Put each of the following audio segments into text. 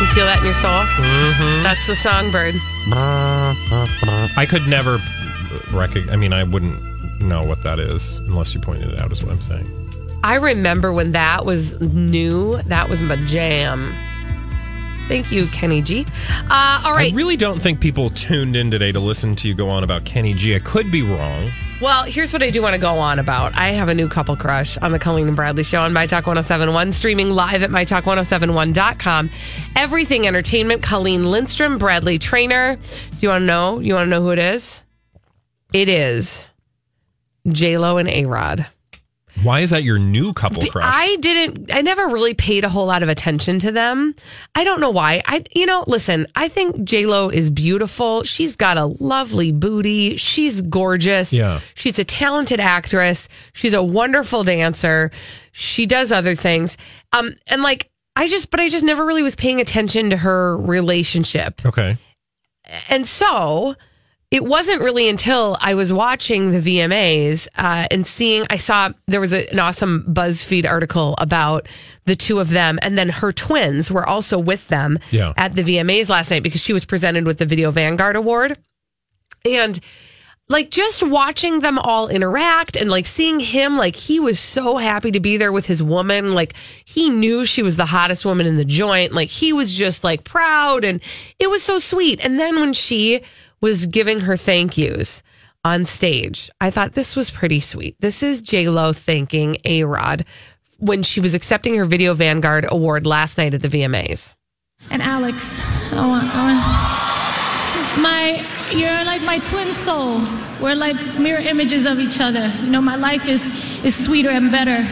You feel that in your soul? Mm-hmm. That's the songbird. I could never recognize... I mean, I wouldn't know what that is unless you pointed it out, is what I'm saying. I remember when that was new. That was my jam. Thank you, Kenny G. All right. I really don't think people tuned in today to listen to you go on about Kenny G. I could be wrong. Well, here's what I do want to go on about. I have a new couple crush on the Colleen and Bradley Show on My Talk 107.1, streaming live at mytalk1071.com. Everything Entertainment, Colleen Lindstrom, Bradley Trainer. Do you want to know? You want to know who it is? It is JLo and A-Rod. Why is that your new couple crush? I never really paid a whole lot of attention to them. I don't know why. Listen, I think JLo is beautiful. She's got a lovely booty. She's gorgeous. Yeah. She's a talented actress. She's a wonderful dancer. She does other things. I just never really was paying attention to her relationship. Okay. And so it wasn't really until I was watching the VMAs and I saw there was an awesome BuzzFeed article about the two of them, and then her twins were also with them at the VMAs last night because she was presented with the Video Vanguard Award. And just watching them all interact and seeing him, he was so happy to be there with his woman. He knew she was the hottest woman in the joint. He was just proud, and it was so sweet. And then when she was giving her thank yous on stage, I thought this was pretty sweet. This is JLo thanking A-Rod when she was accepting her Video Vanguard Award last night at the VMAs. And Alex, you're my twin soul. We're mirror images of each other. My life is sweeter and better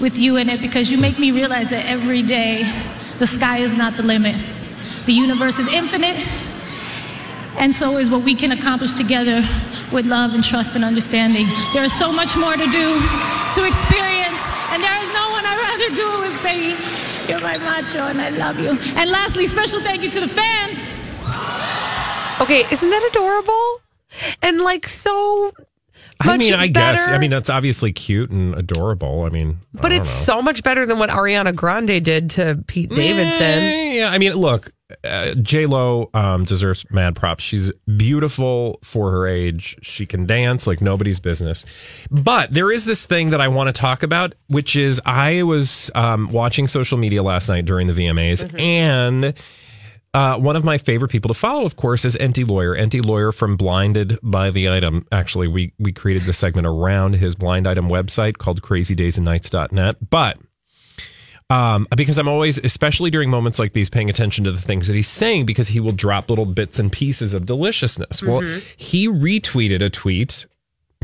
with you in it, because you make me realize that every day the sky is not the limit. The universe is infinite. And so is what we can accomplish together with love and trust and understanding. There is so much more to do, to experience, and there is no one I'd rather do it with, baby. You're my macho, and I love you. And lastly, special thank you to the fans. Okay, isn't that adorable? And so much better. I guess. That's obviously cute and adorable. But it's so much better than what Ariana Grande did to Pete Davidson. Yeah, look. J-Lo deserves mad props. She's beautiful for her age. She can dance like nobody's business. But there is this thing that I want to talk about, which is I was watching social media last night during the VMAs, mm-hmm. and one of my favorite people to follow, of course, is Enty Lawyer. Enty Lawyer from Blinded by the Item. Actually, we created the segment around his Blind Item website called crazydaysandnights.net. But because I'm always, especially during moments like these, paying attention to the things that he's saying, because he will drop little bits and pieces of deliciousness. Mm-hmm. Well, he retweeted a tweet.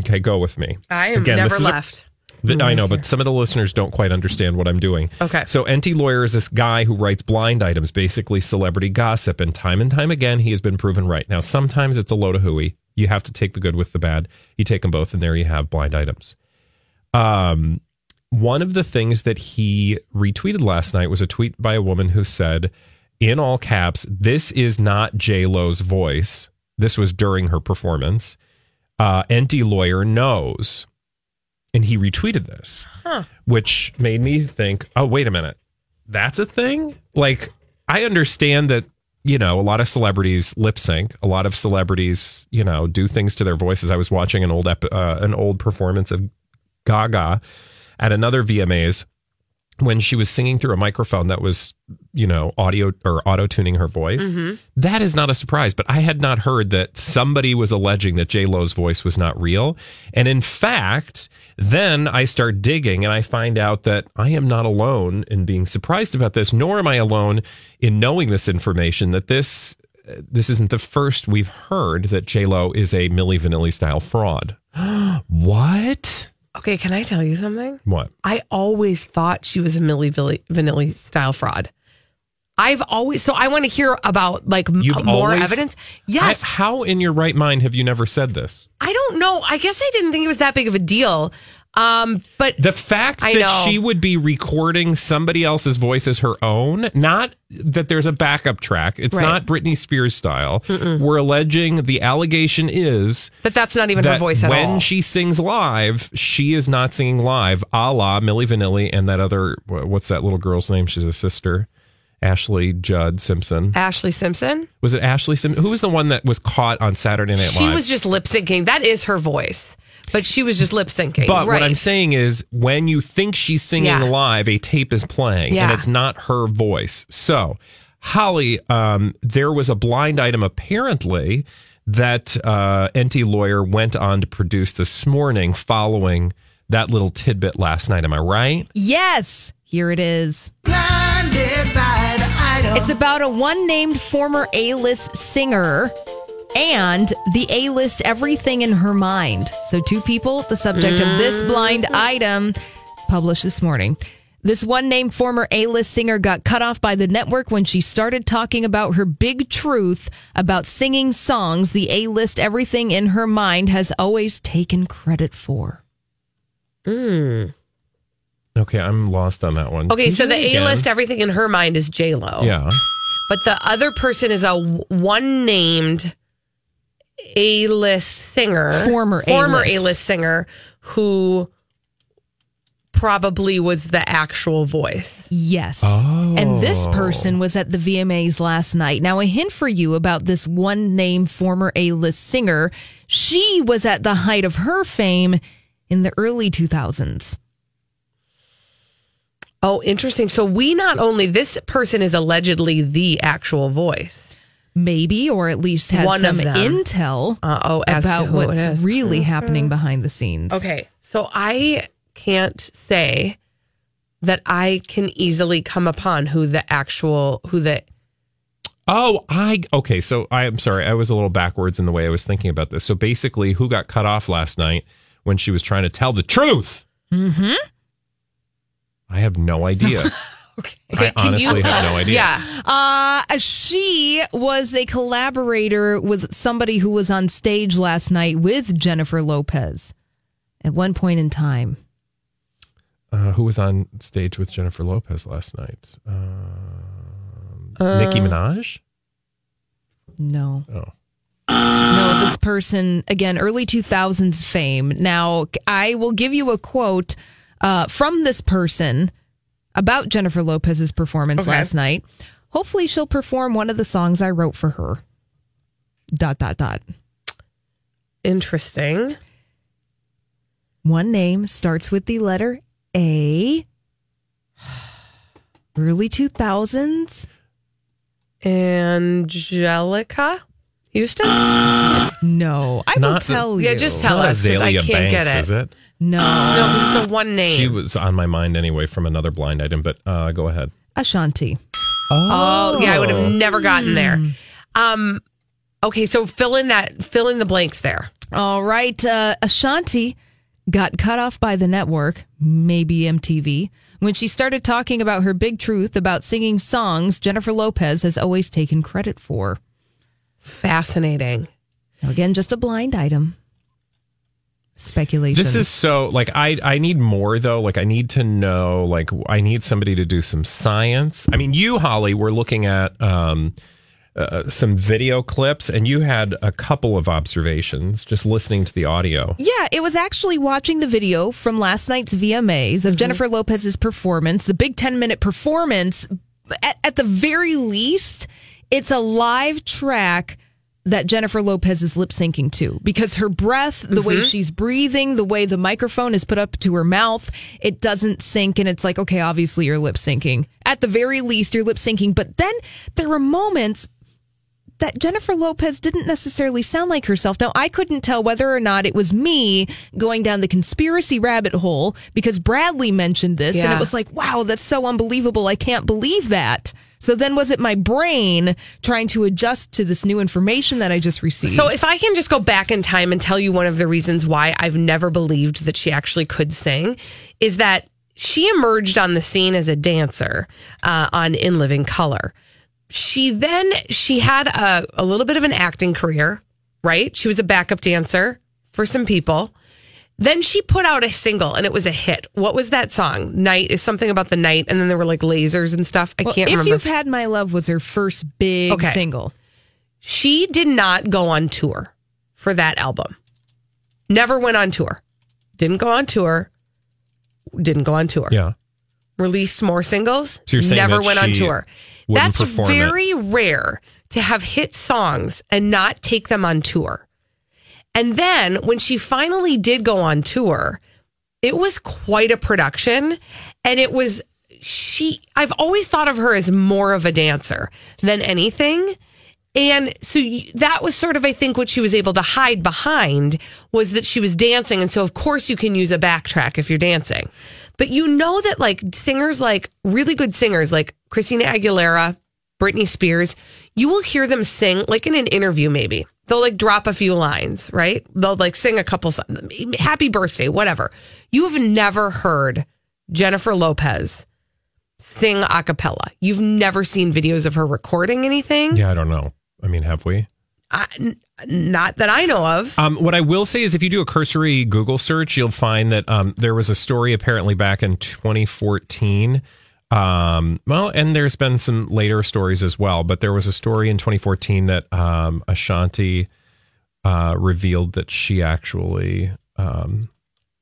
Okay, go with me. I am never left. I know, but some of the listeners don't quite understand what I'm doing. Okay. So Enty Lawyer is this guy who writes blind items, basically celebrity gossip. And time again, he has been proven right. Now, sometimes it's a load of hooey. You have to take the good with the bad. You take them both, and there you have blind items. One of the things that he retweeted last night was a tweet by a woman who said, in all caps, "This is not J-Lo's voice." This was during her performance. Enty Lawyer knows. And he retweeted this, which made me think, oh, wait a minute. That's a thing? I understand that, a lot of celebrities lip sync. A lot of celebrities, do things to their voices. I was watching an old performance of Gaga at another VMAs when she was singing through a microphone that was, you know, audio or auto-tuning her voice. Mm-hmm. That is not a surprise, but I had not heard that somebody was alleging that JLo's voice was not real. And in fact, then I start digging and I find out that I am not alone in being surprised about this, nor am I alone in knowing this information, that this isn't the first we've heard that JLo is a Milli Vanilli style fraud. What? Okay, can I tell you something? What? I always thought she was a Milli Vanilli style fraud. So I want to hear about more evidence. Yes. How in your right mind have you never said this? I don't know. I guess I didn't think it was that big of a deal. But the fact that she would be recording somebody else's voice as her own, not that there's a backup track. It's not Britney Spears style. Mm-mm. We're alleging the allegation is that's not even her voice at all. When she sings live, she is not singing live, a la Milli Vanilli and that other, what's that little girl's name? She's a sister. Ashley Simpson? Was it Ashley Simpson? Who was the one that was caught on Saturday Night Live? She was just lip syncing. That is her voice. But she was just lip syncing. But what I'm saying is when you think she's singing live, a tape is playing and it's not her voice. So, Holly, there was a blind item apparently that Enty Lawyer went on to produce this morning following that little tidbit last night. Am I right? Yes. Here it is. Blinded by the Item. It's about a one-named former A-list singer and the A-list everything in her mind. So two people, the subject of this blind item, published this morning. This one-named former A-list singer got cut off by the network when she started talking about her big truth about singing songs the A-list everything in her mind has always taken credit for. Okay, I'm lost on that one. Okay, so the A-list everything in her mind is JLo. Yeah. But the other person is a one-named A-list singer. Former A-list singer who probably was the actual voice. Yes. Oh. And this person was at the VMAs last night. Now, a hint for you about this one-named former A-list singer. She was at the height of her fame in the early 2000s. Oh, interesting. So this person is allegedly the actual voice. Maybe, or at least has one some intel about what's really happening behind the scenes. Okay, so I can't say that I can easily come upon so I'm sorry. I was a little backwards in the way I was thinking about this. So basically, who got cut off last night when she was trying to tell the truth? Mm-hmm. I have no idea. Okay. I honestly have no idea. Yeah. She was a collaborator with somebody who was on stage last night with Jennifer Lopez at one point in time. Who was on stage with Jennifer Lopez last night? Nicki Minaj? No. Oh. No, this person, again, early 2000s fame. Now, I will give you a quote from this person about Jennifer Lopez's performance last night. Hopefully she'll perform one of the songs I wrote for her. ... Interesting. One name starts with the letter A. Early 2000s. Angelica Houston? No, I will tell you. Yeah, just tell us because I can't get it. Is it? No, because it's a one name. She was on my mind anyway from another blind item, but go ahead. Ashanti. Oh, yeah, I would have never gotten there. Okay, so fill in the blanks there. All right, Ashanti got cut off by the network, maybe MTV, when she started talking about her big truth about singing songs Jennifer Lopez has always taken credit for. Fascinating. Now, again, just a blind item. Speculation. This is so I need more though. I need to know, I need somebody to do some science. I mean, you, Holly, were looking at some video clips and you had a couple of observations just listening to the audio. Yeah, it was actually watching the video from last night's VMAs of Jennifer Lopez's performance, the big 10-minute performance. At the very least, it's a live track that Jennifer Lopez is lip syncing to, because her breath, the way she's breathing, the way the microphone is put up to her mouth, it doesn't sync. And it's like, okay, obviously you're lip syncing. At the very least, you're lip syncing. But then there were moments that Jennifer Lopez didn't necessarily sound like herself. Now, I couldn't tell whether or not it was me going down the conspiracy rabbit hole, because Bradley mentioned this and it was like, wow, that's so unbelievable. I can't believe that. So then was it my brain trying to adjust to this new information that I just received? So if I can just go back in time and tell you one of the reasons why I've never believed that she actually could sing is that she emerged on the scene as a dancer on In Living Color. She had a little bit of an acting career, right? She was a backup dancer for some people. Then she put out a single and it was a hit. What was that song? Night is something about the night. And then there were like lasers and stuff. I can't remember. If You've Had My Love was her first big single. She did not go on tour for that album. Never went on tour. Didn't go on tour. Yeah. Released more singles. So you're saying never went on tour. That's very rare to have hit songs and not take them on tour. And then when she finally did go on tour, it was quite a production. And it was, I've always thought of her as more of a dancer than anything. And so that was sort of, I think, what she was able to hide behind was that she was dancing. And so, of course, you can use a backtrack if you're dancing. But you know that like singers, like really good singers, like Christina Aguilera, Britney Spears, you will hear them sing like in an interview maybe. They'll like drop a few lines, right? They'll like sing a couple songs, happy birthday, whatever. You have never heard Jennifer Lopez sing a cappella. You've never seen videos of her recording anything. Yeah, I don't know. I mean, have we? Not that I know of. What I will say is if you do a cursory Google search, you'll find that there was a story apparently back in 2014. And there's been some later stories as well, but there was a story in 2014 that Ashanti revealed that she actually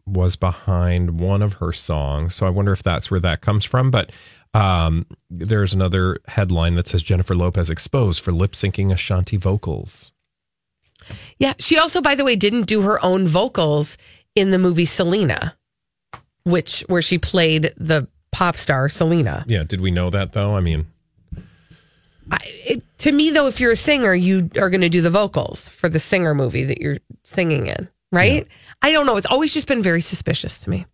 was behind one of her songs. So I wonder if that's where that comes from. But there's another headline that says Jennifer Lopez exposed for lip syncing Ashanti vocals. Yeah. She also, by the way, didn't do her own vocals in the movie Selena, where she played the pop star Selena. Yeah. Did we know that though? I mean, to me though, if you're a singer, you are going to do the vocals for the singer movie that you're singing in, right? Yeah. I don't know. It's always just been very suspicious to me.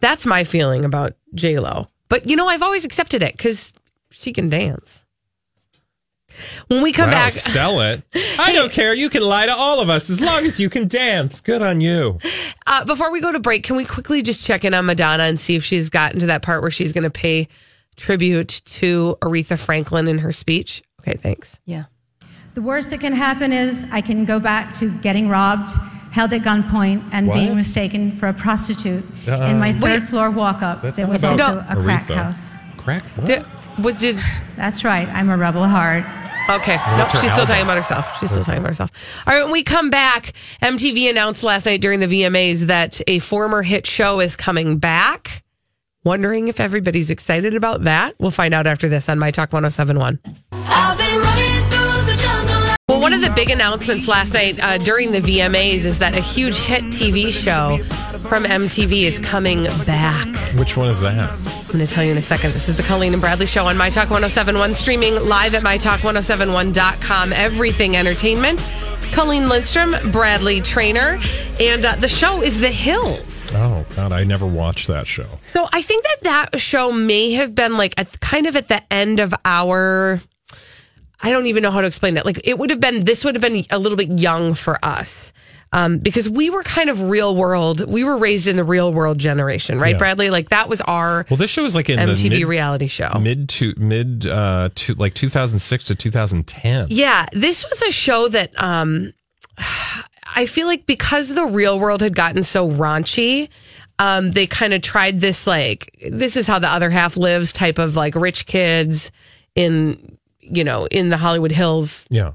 That's my feeling about JLo. But you know, I've always accepted it because she can dance. When we come back, sell it. I don't care. You can lie to all of us as long as you can dance. Good on you. Before we go to break, can we quickly just check in on Madonna and see if she's gotten to that part where she's going to pay tribute to Aretha Franklin in her speech? Okay, thanks. Yeah. The worst that can happen is I can go back to getting robbed, held at gunpoint, and being mistaken for a prostitute in my third floor walk-up. There was also a crack house. Crack? What? That's right. I'm a rebel at heart. Okay. She's still talking about herself. All right. When we come back, MTV announced last night during the VMAs that a former hit show is coming back. Wondering if everybody's excited about that. We'll find out after this on My Talk 107.1. I've been running through the jungle. Well, one of the big announcements last night during the VMAs is that a huge hit TV show from MTV is coming back. Which one is that? I'm going to tell you in a second. This is the Colleen and Bradley Show on My Talk 107.1, streaming live at mytalk1071.com. Everything Entertainment. Colleen Lindstrom, Bradley Trainer, and the show is The Hills. Oh, God, I never watched that show. So I think that show may have been like kind of at the end of our... I don't even know how to explain it. Like, this would have been a little bit young for us. Because we were kind of real world. We were raised in the real world generation, right, yeah. Bradley? Like that was our this show was like in MTV reality show. Mid to like 2006 to 2010. Yeah. This was a show that I feel like because the real world had gotten so raunchy, they kind of tried this like this is how the other half lives type of like rich kids in the Hollywood Hills. Yeah.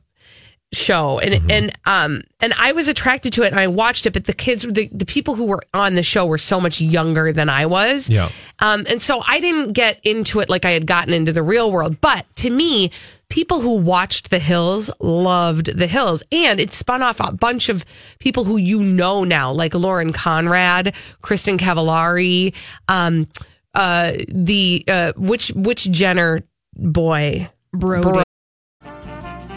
Show and I was attracted to it and I watched it, but the kids, the people who were on the show were so much younger than I was, and so I didn't get into it like I had gotten into the real world. But to me, people who watched The Hills loved The Hills, and it spun off a bunch of people who you know now, like Lauren Conrad, Kristen Cavallari, which Jenner boy? Brody.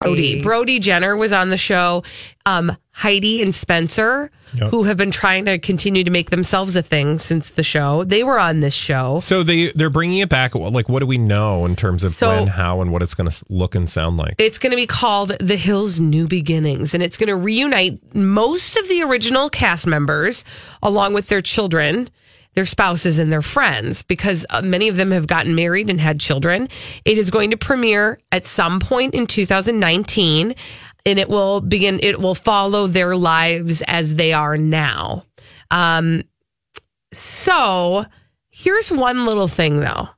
Brody Jenner was on the show. Heidi and Spencer, yep, who have been trying to continue to make themselves a thing since the show. They were on this show. So they're bringing it back. Like, what do we know in terms of when, how, and what it's going to look and sound like? It's going to be called The Hills New Beginnings, and it's going to reunite most of the original cast members along with their children, their spouses, and their friends, because many of them have gotten married and had children. It is going to premiere at some point in 2019, and it will begin. It will follow their lives as they are now. So here's one little thing, though.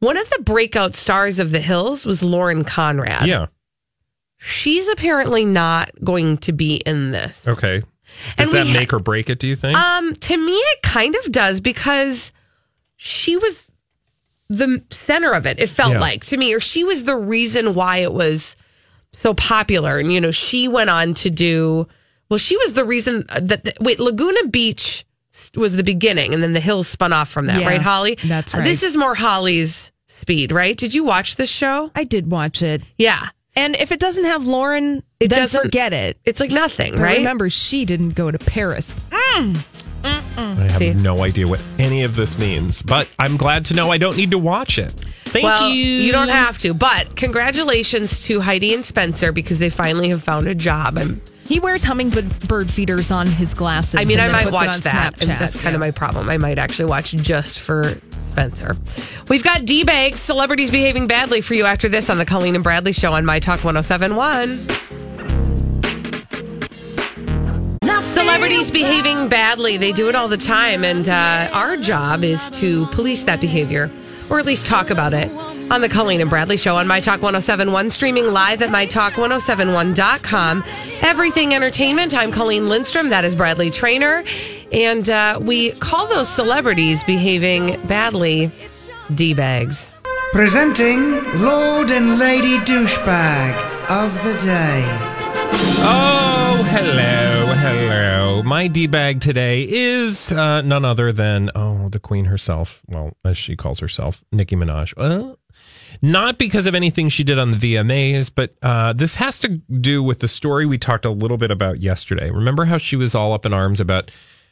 One of the breakout stars of The Hills was Lauren Conrad. Yeah. She's apparently not going to be in this. Okay. Does that make or break it, do you think? To me, it kind of does, because she was the center of it, it felt like, to me. Or she was the reason why it was so popular. And, you know, she went on to do... Well, she was the reason that... Laguna Beach was the beginning, and then The Hills spun off from that, right, Holly? That's right. This is more Holly's speed, right? Did you watch this show? I did watch it. Yeah. And if it doesn't have Lauren, then forget it. It's like nothing, right? Remember, she didn't go to Paris. I have no idea what any of this means, but I'm glad to know I don't need to watch it. Thank you. You don't have to, but congratulations to Heidi and Spencer, because they finally have found a job. He wears hummingbird feeders on his glasses. I mean, I might watch that. And that's kind of my problem. I might actually watch just for Spencer. We've got D-Bags, celebrities behaving badly, for you after this on the Colleen and Bradley Show on My Talk 107.1. Celebrities behaving badly. They do it all the time. And our job is to police that behavior, or at least talk about it, on the Colleen and Bradley Show on My Talk 107.1, streaming live at mytalk1071.com. Everything Entertainment. I'm Colleen Lindstrom. That is Bradley Trainer. And we call those celebrities behaving badly D-bags. Presenting Lord and Lady Douchebag of the Day. Oh, hello. My D-bag today is none other than, the queen herself. Well, as she calls herself, Nicki Minaj. Not because of anything she did on the VMAs, but this has to do with the story we talked a little bit about yesterday. Remember how she was all up in arms about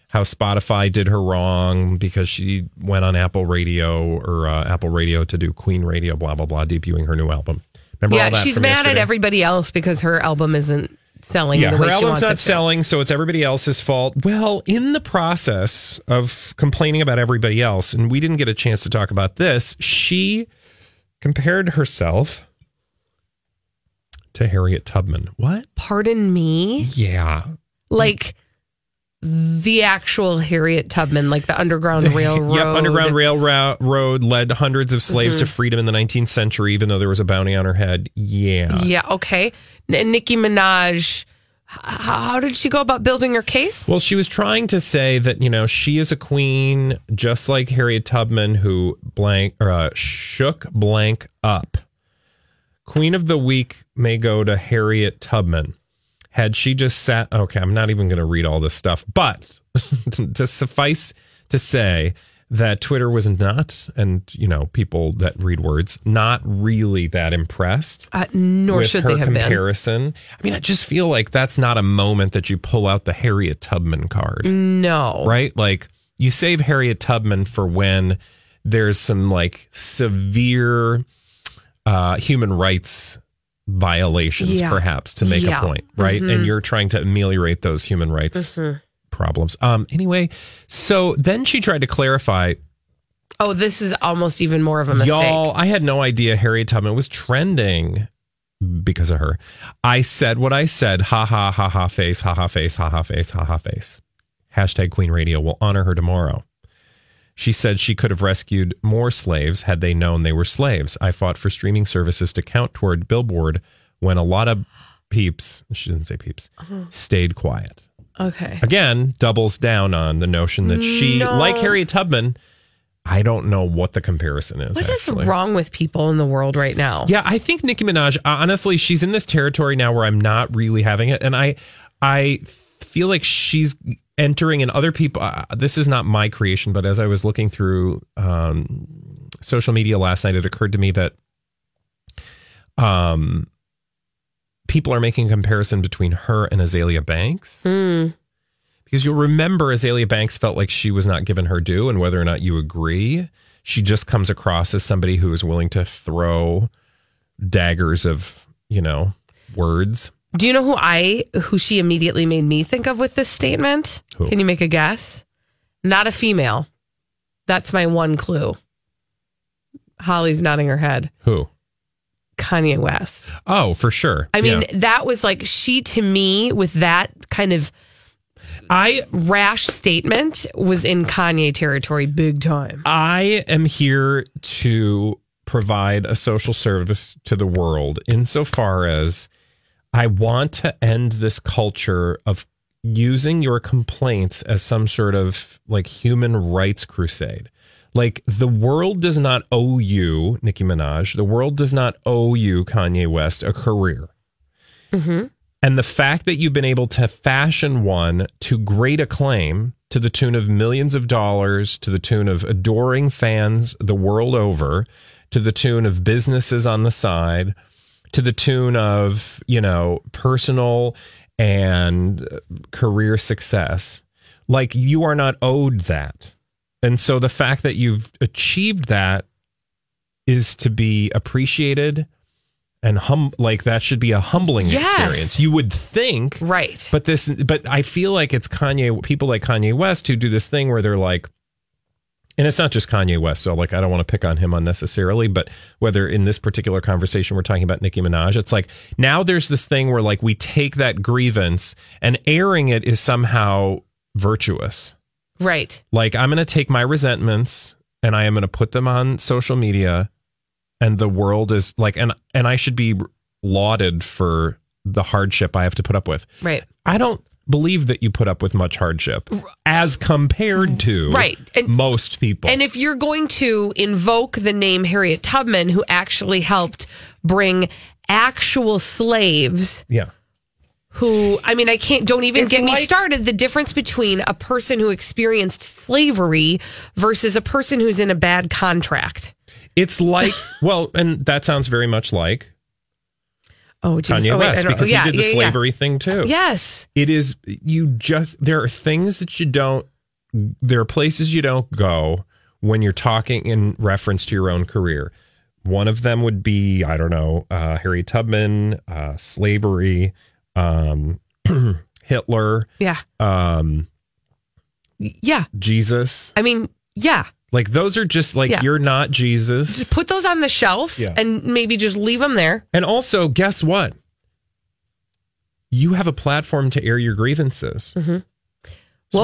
how Spotify did her wrong because she went on Apple Radio to do Queen Radio, blah, blah, blah, debuting her new album. Remember all that she's mad yesterday at everybody else because her album isn't selling the way she wants it to. Her album's not selling, so it's everybody else's fault. Well, in the process of complaining about everybody else, and we didn't get a chance to talk about this, she compared herself to Harriet Tubman. What? Pardon me? Yeah. Like the actual Harriet Tubman, like the Underground Railroad. Yep, Underground Railroad led hundreds of slaves to freedom in the 19th century, even though there was a bounty on her head. Yeah. Yeah, okay. And Nicki Minaj, how did she go about building her case? Well, she was trying to say that, you know, she is a queen, just like Harriet Tubman, who shook blank up. Queen of the Week may go to Harriet Tubman. Had she just sat... Okay, I'm not even going to read all this stuff, but to suffice to say that Twitter was not, and, you know, people that read words, not really that impressed. Nor should they have been. With her comparison. I mean, I just feel like that's not a moment that you pull out the Harriet Tubman card. No. Right? Like, you save Harriet Tubman for when there's some, like, severe human rights violations, perhaps, to make a point, right? Mm-hmm. And you're trying to ameliorate those human rights problems. Anyway, so then she tried to clarify. Oh, this is almost even more of a mistake. Y'all, I had no idea Harriet Tubman was trending because of her. I said what I said. Ha ha ha ha face, ha ha face, ha ha face, ha ha face. Hashtag Queen Radio will honor her tomorrow. She said she could have rescued more slaves had they known they were slaves. I fought for streaming services to count toward Billboard when a lot of peeps, she didn't say peeps, stayed quiet. Okay. Again, doubles down on the notion that she, like Harriet Tubman, I don't know what the comparison is. What is wrong with people in the world right now? Yeah, I think Nicki Minaj, honestly, she's in this territory now where I'm not really having it. And I feel like she's entering, and other people, this is not my creation, but as I was looking through social media last night, it occurred to me that people are making a comparison between her and Azalea Banks. Mm. Because you'll remember Azalea Banks felt like she was not given her due, and whether or not you agree, she just comes across as somebody who is willing to throw daggers of, you know, words. Do you know who she immediately made me think of with this statement? Who? Can you make a guess? Not a female. That's my one clue. Holly's nodding her head. Who? Kanye West. Oh, for sure. I mean, that was like, she, to me, with that kind of rash statement, was in Kanye territory big time. I am here to provide a social service to the world insofar as I want to end this culture of using your complaints as some sort of like human rights crusade. Like, the world does not owe you, Nicki Minaj, the world does not owe you, Kanye West, a career. Mm-hmm. And the fact that you've been able to fashion one to great acclaim, to the tune of millions of dollars, to the tune of adoring fans the world over, to the tune of businesses on the side, to the tune of, you know, personal and career success. Like, you are not owed that. And so the fact that you've achieved that is to be appreciated, and like, that should be a humbling experience. You would think. Right. But I feel like it's people like Kanye West who do this thing where they're like, and it's not just Kanye West, so like, I don't want to pick on him unnecessarily, but whether in this particular conversation we're talking about Nicki Minaj, it's like, now there's this thing where like, we take that grievance and airing it is somehow virtuous. Right. Like, I'm going to take my resentments and I am going to put them on social media, and the world is like, and I should be lauded for the hardship I have to put up with. Right. I don't believe that you put up with much hardship as compared to most people. And if you're going to invoke the name Harriet Tubman, who actually helped bring actual slaves. Yeah. Who, I mean, I can't, don't even get me started. The difference between a person who experienced slavery versus a person who's in a bad contract. It's like, well, and that sounds very much like Kanye West, because he did the slavery thing too. Yes. It is, you just, there are things that you don't, there are places you don't go when you're talking in reference to your own career. One of them would be, I don't know, Harriet Tubman, slavery, Hitler. Yeah. Yeah. Jesus. I mean, yeah. Like, those are just like, you're not Jesus. Just put those on the shelf and maybe just leave them there. And also, guess what? You have a platform to air your grievances. Mm-hmm.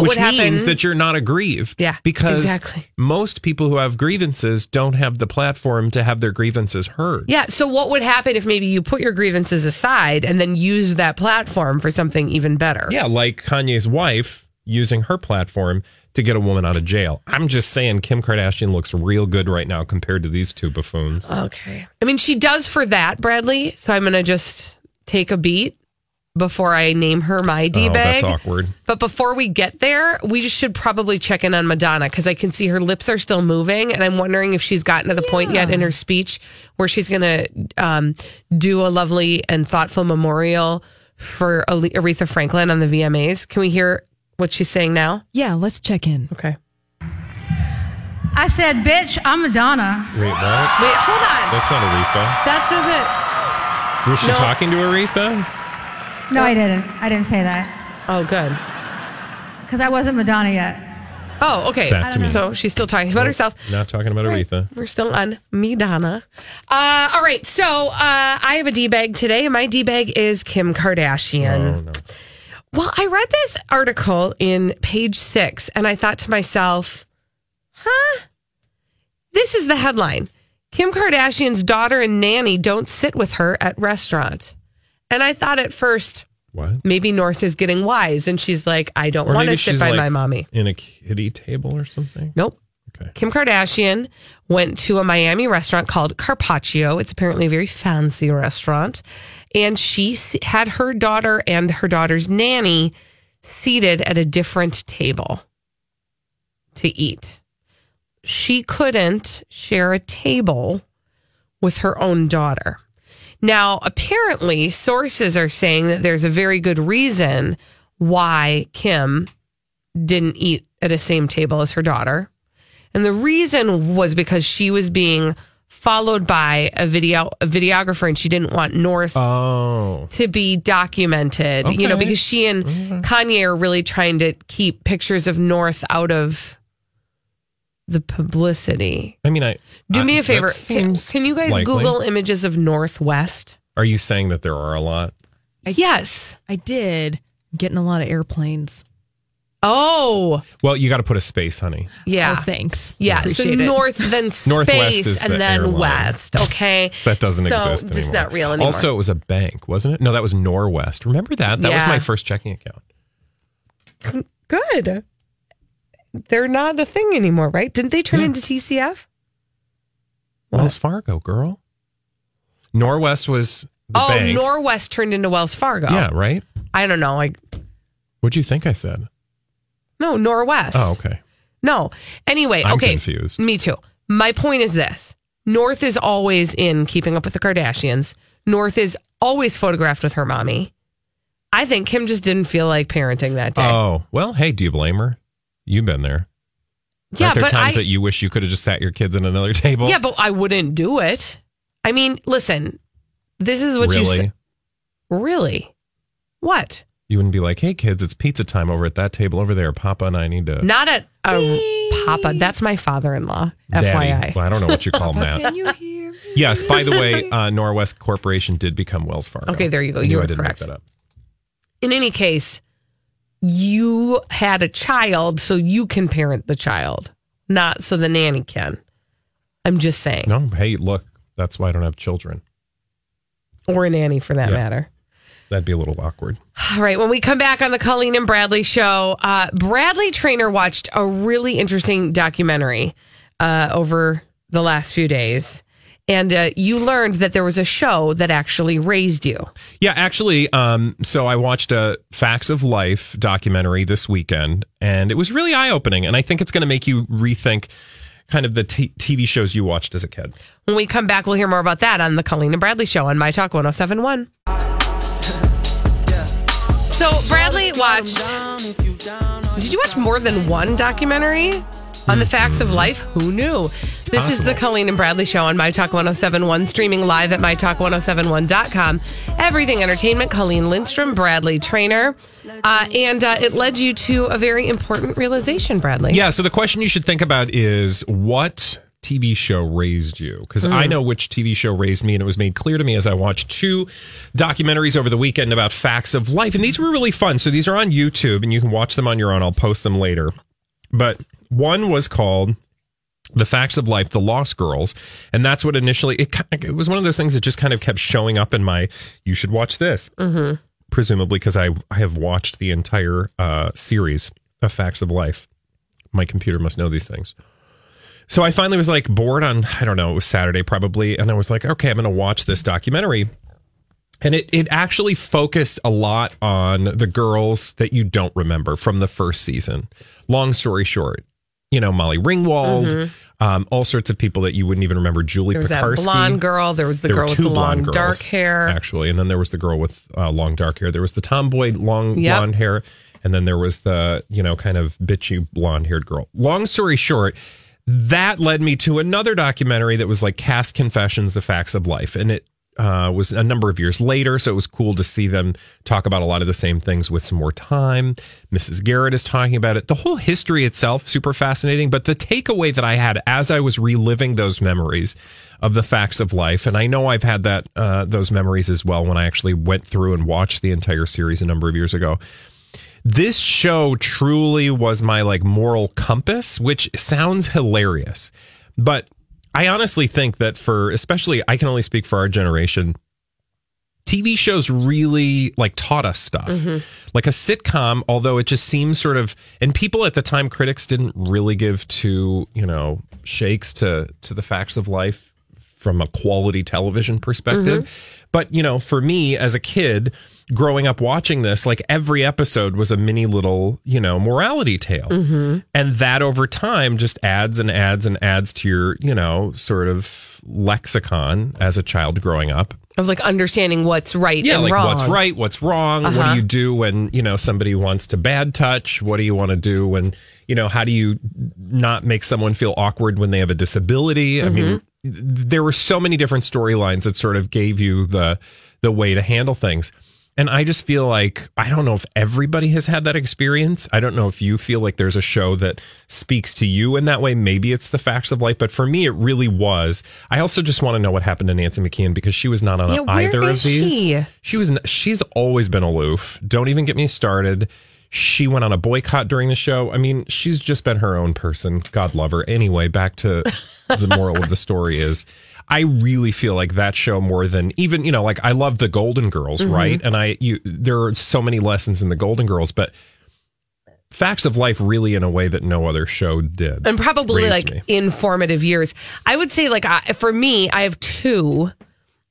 Which means that you're not aggrieved. Yeah. Because most people who have grievances don't have the platform to have their grievances heard. Yeah. So what would happen if maybe you put your grievances aside and then use that platform for something even better? Yeah. Like Kanye's wife using her platform to get a woman out of jail. I'm just saying, Kim Kardashian looks real good right now compared to these two buffoons. Okay. I mean, she does for that, Bradley. So I'm going to just take a beat. before I name her my D-bag. That's awkward. But before we get there, we should probably check in on Madonna, because I can see her lips are still moving, and I'm wondering if she's gotten to the point yet in her speech where she's going to do a lovely and thoughtful memorial for Aretha Franklin on the VMAs. Can we hear what she's saying now? Yeah, let's check in. Okay. I said, bitch, I'm Madonna. Wait, what? Wait, hold on. That's not Aretha. That doesn't... Was she talking to Aretha? No, I didn't. I didn't say that. Oh, good. Because I wasn't Madonna yet. Oh, okay. Back to me. So she's still talking about herself. Not talking about Aretha. We're still on Madonna. All right. So I have a D-bag today. My D-bag is Kim Kardashian. Oh, no. Well, I read this article in Page Six, and I thought to myself, huh? This is the headline. Kim Kardashian's daughter and nanny don't sit with her at restaurant. And I thought at first, what? Maybe North is getting wise, and she's like, I don't want to sit by my mommy. In a kiddie table or something? Nope. Okay. Kim Kardashian went to a Miami restaurant called Carpaccio. It's apparently a very fancy restaurant. And she had her daughter and her daughter's nanny seated at a different table to eat. She couldn't share a table with her own daughter. Now, apparently, sources are saying that there's a very good reason why Kim didn't eat at the same table as her daughter. And the reason was because she was being followed by a videographer, and she didn't want North to be documented, okay. You know, because she and Kanye are really trying to keep pictures of North out of the publicity. I mean, do me a favor. Can you guys likely. Google images of Northwest? Are you saying that there are a lot? Yes. I did. Getting a lot of airplanes. Oh. Well, you got to put a space, honey. Yeah. Oh, thanks. Yeah. So it. North, then space, and then airline. West. Okay. That doesn't exist anymore. It's not real anymore. Also, it was a bank, wasn't it? No, that was Norwest. Remember that? That was my first checking account. Good. They're not a thing anymore, right? Didn't they turn into TCF? What? Wells Fargo, girl. Norwest was the bank. Norwest turned into Wells Fargo. Yeah, right? I don't know. What'd you think I said? No, Norwest. Oh, okay. No. Anyway, I'm confused. Me too. My point is this. North is always in Keeping Up with the Kardashians. North is always photographed with her mommy. I think Kim just didn't feel like parenting that day. Oh, well, hey, do you blame her? You've been there. Yeah, but times that you wish you could have just sat your kids at another table. Yeah, but I wouldn't do it. I mean, listen, this is what you say. Really? What? You wouldn't be like, hey, kids, it's pizza time over at that table over there. Papa and I need to. Not at Papa. That's my father-in-law, Daddy. FYI. Well, I don't know what you call Matt. Can you hear me? Yes, by the way, Norwest Corporation did become Wells Fargo. Okay, there you go. You were correct. I didn't make that up. In any case, you had a child, so you can parent the child, not so the nanny can. I'm just saying. No, hey, look, that's why I don't have children. Or a nanny, for that matter. That'd be a little awkward. All right, when we come back on the Colleen and Bradley show, Bradley Trainer watched a really interesting documentary over the last few days. And you learned that there was a show that actually raised you. Yeah, actually. So I watched a Facts of Life documentary this weekend, and it was really eye-opening. And I think it's going to make you rethink kind of the TV shows you watched as a kid. When we come back, we'll hear more about that on the Colleen and Bradley show on My Talk 107.1. So Bradley did you watch more than one documentary? On the Facts of Life, who knew? This is the Colleen and Bradley show on My Talk 107.1, streaming live at mytalk1071.com. Everything Entertainment, Colleen Lindstrom, Bradley Trainer. And it led you to a very important realization, Bradley. Yeah, so the question you should think about is, what TV show raised you? Because I know which TV show raised me, and it was made clear to me as I watched two documentaries over the weekend about Facts of Life. And these were really fun. So these are on YouTube, and you can watch them on your own. I'll post them later. But one was called The Facts of Life, The Lost Girls. And that's what initially, it was one of those things that just kind of kept showing up in my, you should watch this. Mm-hmm. Presumably because I have watched the entire series of Facts of Life. My computer must know these things. So I finally was like bored on, I don't know, it was Saturday probably. And I was like, okay, I'm going to watch this documentary. And it actually focused a lot on the girls that you don't remember from the first season. Long story short, you know, Molly Ringwald, all sorts of people that you wouldn't even remember. Julie Pekarsky. There was that blonde girl. There was the girl with the long dark hair. Actually, and then there was the girl with long dark hair. There was the tomboy long blonde hair. And then there was the, you know, kind of bitchy blonde haired girl. Long story short, that led me to another documentary that was like Cast Confessions, The Facts of Life. And it was a number of years later, so it was cool to see them talk about a lot of the same things with some more time. Mrs. Garrett is talking about it. The whole history itself, super fascinating. But the takeaway that I had as I was reliving those memories of The Facts of Life, and I know I've had that those memories as well when I actually went through and watched the entire series a number of years ago. This show truly was my like moral compass, which sounds hilarious, but I honestly think that for, especially, I can only speak for our generation, TV shows really like taught us stuff. Like a sitcom, although it just seems sort of, and people at the time, critics didn't really give two, you know, shakes to the facts of life from a quality television perspective. But, you know, for me as a kid growing up watching this, like every episode was a mini little, you know, morality tale. And that over time just adds and adds and adds to your, you know, sort of lexicon as a child growing up. Of like understanding what's right and like wrong. Yeah, like what's right, what's wrong. What do you do when, you know, somebody wants to bad touch? What do you want to do when, you know, how do you not make someone feel awkward when they have a disability? I mean, there were so many different storylines that sort of gave you the way to handle things. And I just feel like, I don't know if everybody has had that experience. I don't know if you feel like there's a show that speaks to you in that way. Maybe it's The Facts of Life, but for me, it really was. I also just want to know what happened to Nancy McKeon because she was not on either of these. She's always been aloof. Don't even get me started. She went on a boycott during the show. I mean, she's just been her own person. God love her. Anyway, back to the moral of the story is, I really feel like that show more than even, you know, like I love the Golden Girls, right? And there are so many lessons in the Golden Girls, but Facts of Life really in a way that no other show did. And probably like informative years. I would say like for me, I have two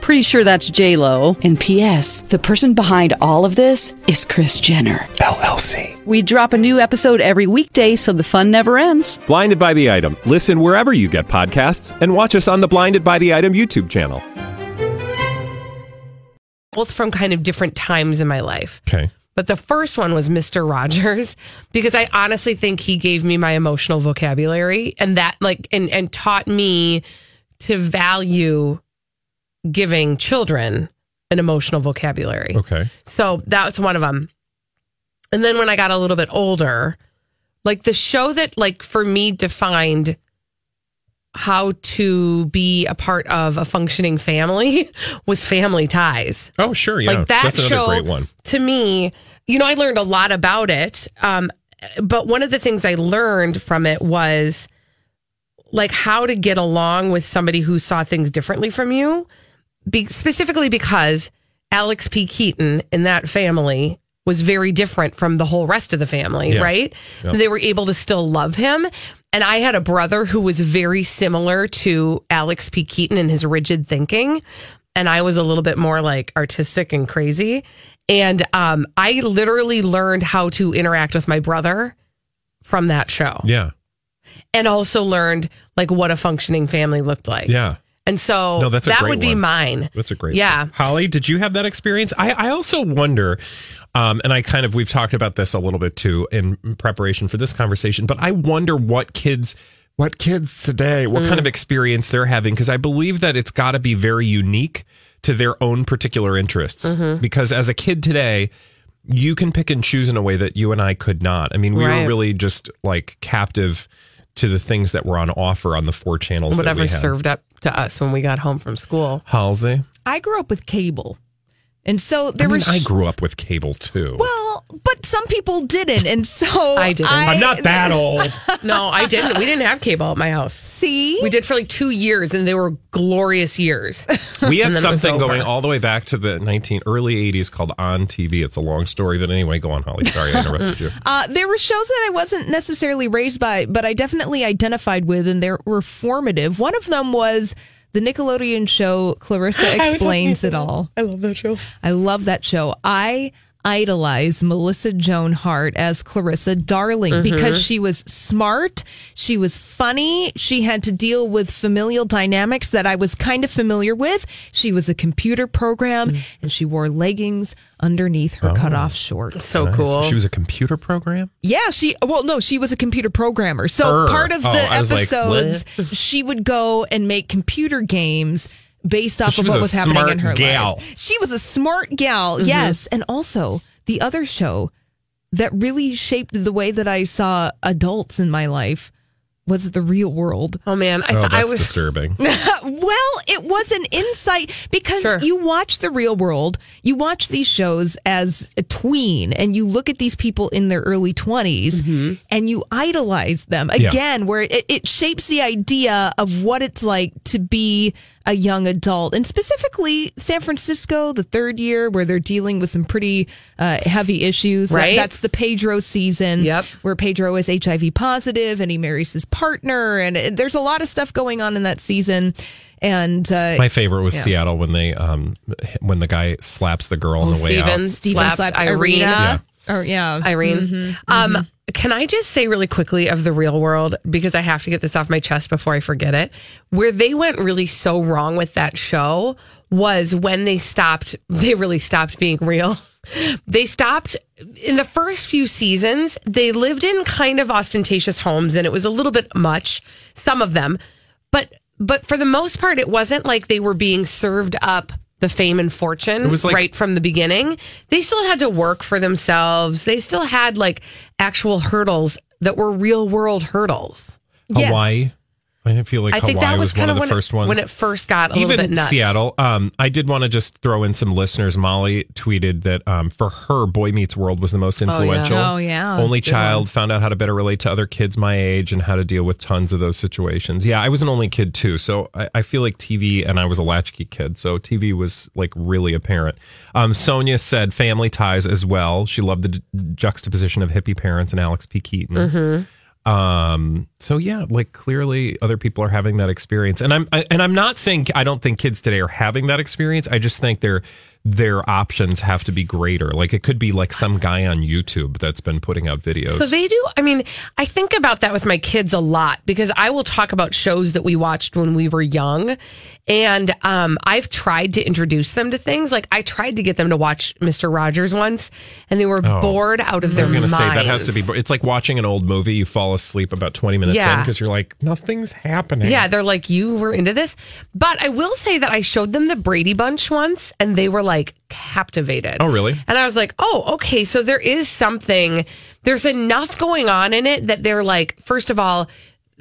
Pretty sure that's JLo. And P.S. the person behind all of this is Kris Jenner, LLC. We drop a new episode every weekday so the fun never ends. Blinded by the Item. Listen wherever you get podcasts and watch us on the Blinded by the Item YouTube channel. Both from kind of different times in my life. Okay. But the first one was Mr. Rogers, because I honestly think he gave me my emotional vocabulary and that like and taught me to value giving children an emotional vocabulary. Okay. So that's one of them. And then when I got a little bit older, like the show that like for me defined how to be a part of a functioning family was Family Ties. Oh, sure. Yeah. Like that's another show, great one. To me, you know, I learned a lot about it. But one of the things I learned from it was like how to get along with somebody who saw things differently from you. Specifically because Alex P. Keaton in that family was very different from the whole rest of the family, right? Yep. They were able to still love him. And I had a brother who was very similar to Alex P. Keaton in his rigid thinking. And I was a little bit more like artistic and crazy. And I literally learned how to interact with my brother from that show. Yeah. And also learned like what a functioning family looked like. Yeah. And so that would be mine. That's a great one. Holly, did you have that experience? I also wonder, and I kind of, we've talked about this a little bit too in preparation for this conversation, but I wonder what kids today, what kind of experience they're having. Cause I believe that it's gotta be very unique to their own particular interests because as a kid today, you can pick and choose in a way that you and I could not. I mean, we were really just like captive to the things that were on offer on the four channels. Whatever that we had served up to us when we got home from school. Halsey? I grew up with cable. And so there was. I grew up with cable too. Well, but some people didn't, and so I didn't. I'm not that old. No, I didn't. We didn't have cable at my house. See, we did for like 2 years, and they were glorious years. We had something going all the way back to the early 80s called On TV. It's a long story, but anyway, go on, Holly. Sorry, I interrupted you. There were shows that I wasn't necessarily raised by, but I definitely identified with, and they were formative. One of them was the Nickelodeon show Clarissa Explains It All. I love that show. I idolize Melissa Joan Hart as Clarissa Darling because she was smart, she was funny, she had to deal with familial dynamics that I was kind of familiar with. She was a computer program and she wore leggings underneath her cutoff shorts. So nice. Cool. She was a computer program? Yeah, she was a computer programmer. So part of the episodes, she would go and make computer games based off of what was happening in her life. She was a smart gal, yes. And also, the other show that really shaped the way that I saw adults in my life was The Real World. Oh, man. That's disturbing. Well, it was an insight because you watch The Real World, you watch these shows as a tween, and you look at these people in their early 20s, and you idolize them. Again, where it shapes the idea of what it's like to be a young adult, and specifically San Francisco, the third year, where they're dealing with some pretty heavy issues. Right? That's the Pedro season, where Pedro is HIV positive and he marries his partner, and there's a lot of stuff going on in that season. And my favorite was Seattle when they when the guy slaps the girl on the way out. Steven slapped Irina. Irene. Can I just say really quickly of The Real World, because I have to get this off my chest before I forget it, where they went really so wrong with that show was when they really stopped being real. They stopped in the first few seasons. They lived in kind of ostentatious homes and it was a little bit much, some of them, but for the most part, it wasn't like they were being served up the fame and fortune right from the beginning. They still had to work for themselves. They still had like actual hurdles that were real world hurdles. Yes. Hawaii. I didn't feel like Hawaii was one of the first ones. When it first got a little bit nuts. Even Seattle. I did want to just throw in some listeners. Molly tweeted that for her, Boy Meets World was the most influential. Only child, found out how to better relate to other kids my age and how to deal with tons of those situations. Yeah, I was an only kid too. So I feel like TV, and I was a latchkey kid. So TV was like really apparent. Sonia said Family Ties as well. She loved the juxtaposition of hippie parents and Alex P. Keaton. So yeah, like clearly other people are having that experience, and I'm not saying I don't think kids today are having that experience. I just think their options have to be greater. Like it could be like some guy on YouTube that's been putting out videos. So they do. I mean, I think about that with my kids a lot because I will talk about shows that we watched when we were young, and I've tried to introduce them to things. Like I tried to get them to watch Mr. Rogers once, and they were bored out of their minds. I was going to say that has to be. It's like watching an old movie. You fall asleep about 20 minutes in because you're like, nothing's happening. Yeah, they're like, you were into this. But I will say that I showed them the Brady Bunch once and they were like captivated. Oh, really? And I was like, oh, okay. So there is something, there's enough going on in it that they're like, first of all,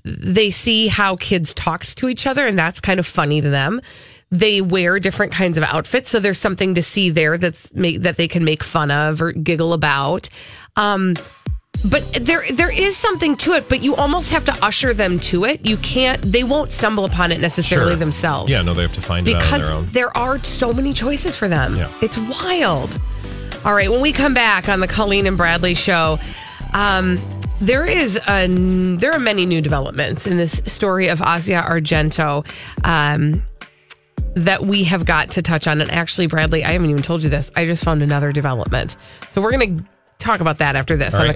they see how kids talked to each other and that's kind of funny to them. They wear different kinds of outfits. So there's something to see there that they can make fun of or giggle about. But there is something to it, but you almost have to usher them to it. You can't, they won't stumble upon it necessarily themselves. Yeah, no, they have to find it out on their own. Because there are so many choices for them. Yeah. It's wild. All right, when we come back on the Colleen and Bradley Show, there are many new developments in this story of Asia Argento that we have got to touch on. And actually, Bradley, I haven't even told you this. I just found another development. So we're going to talk about that after this. All right.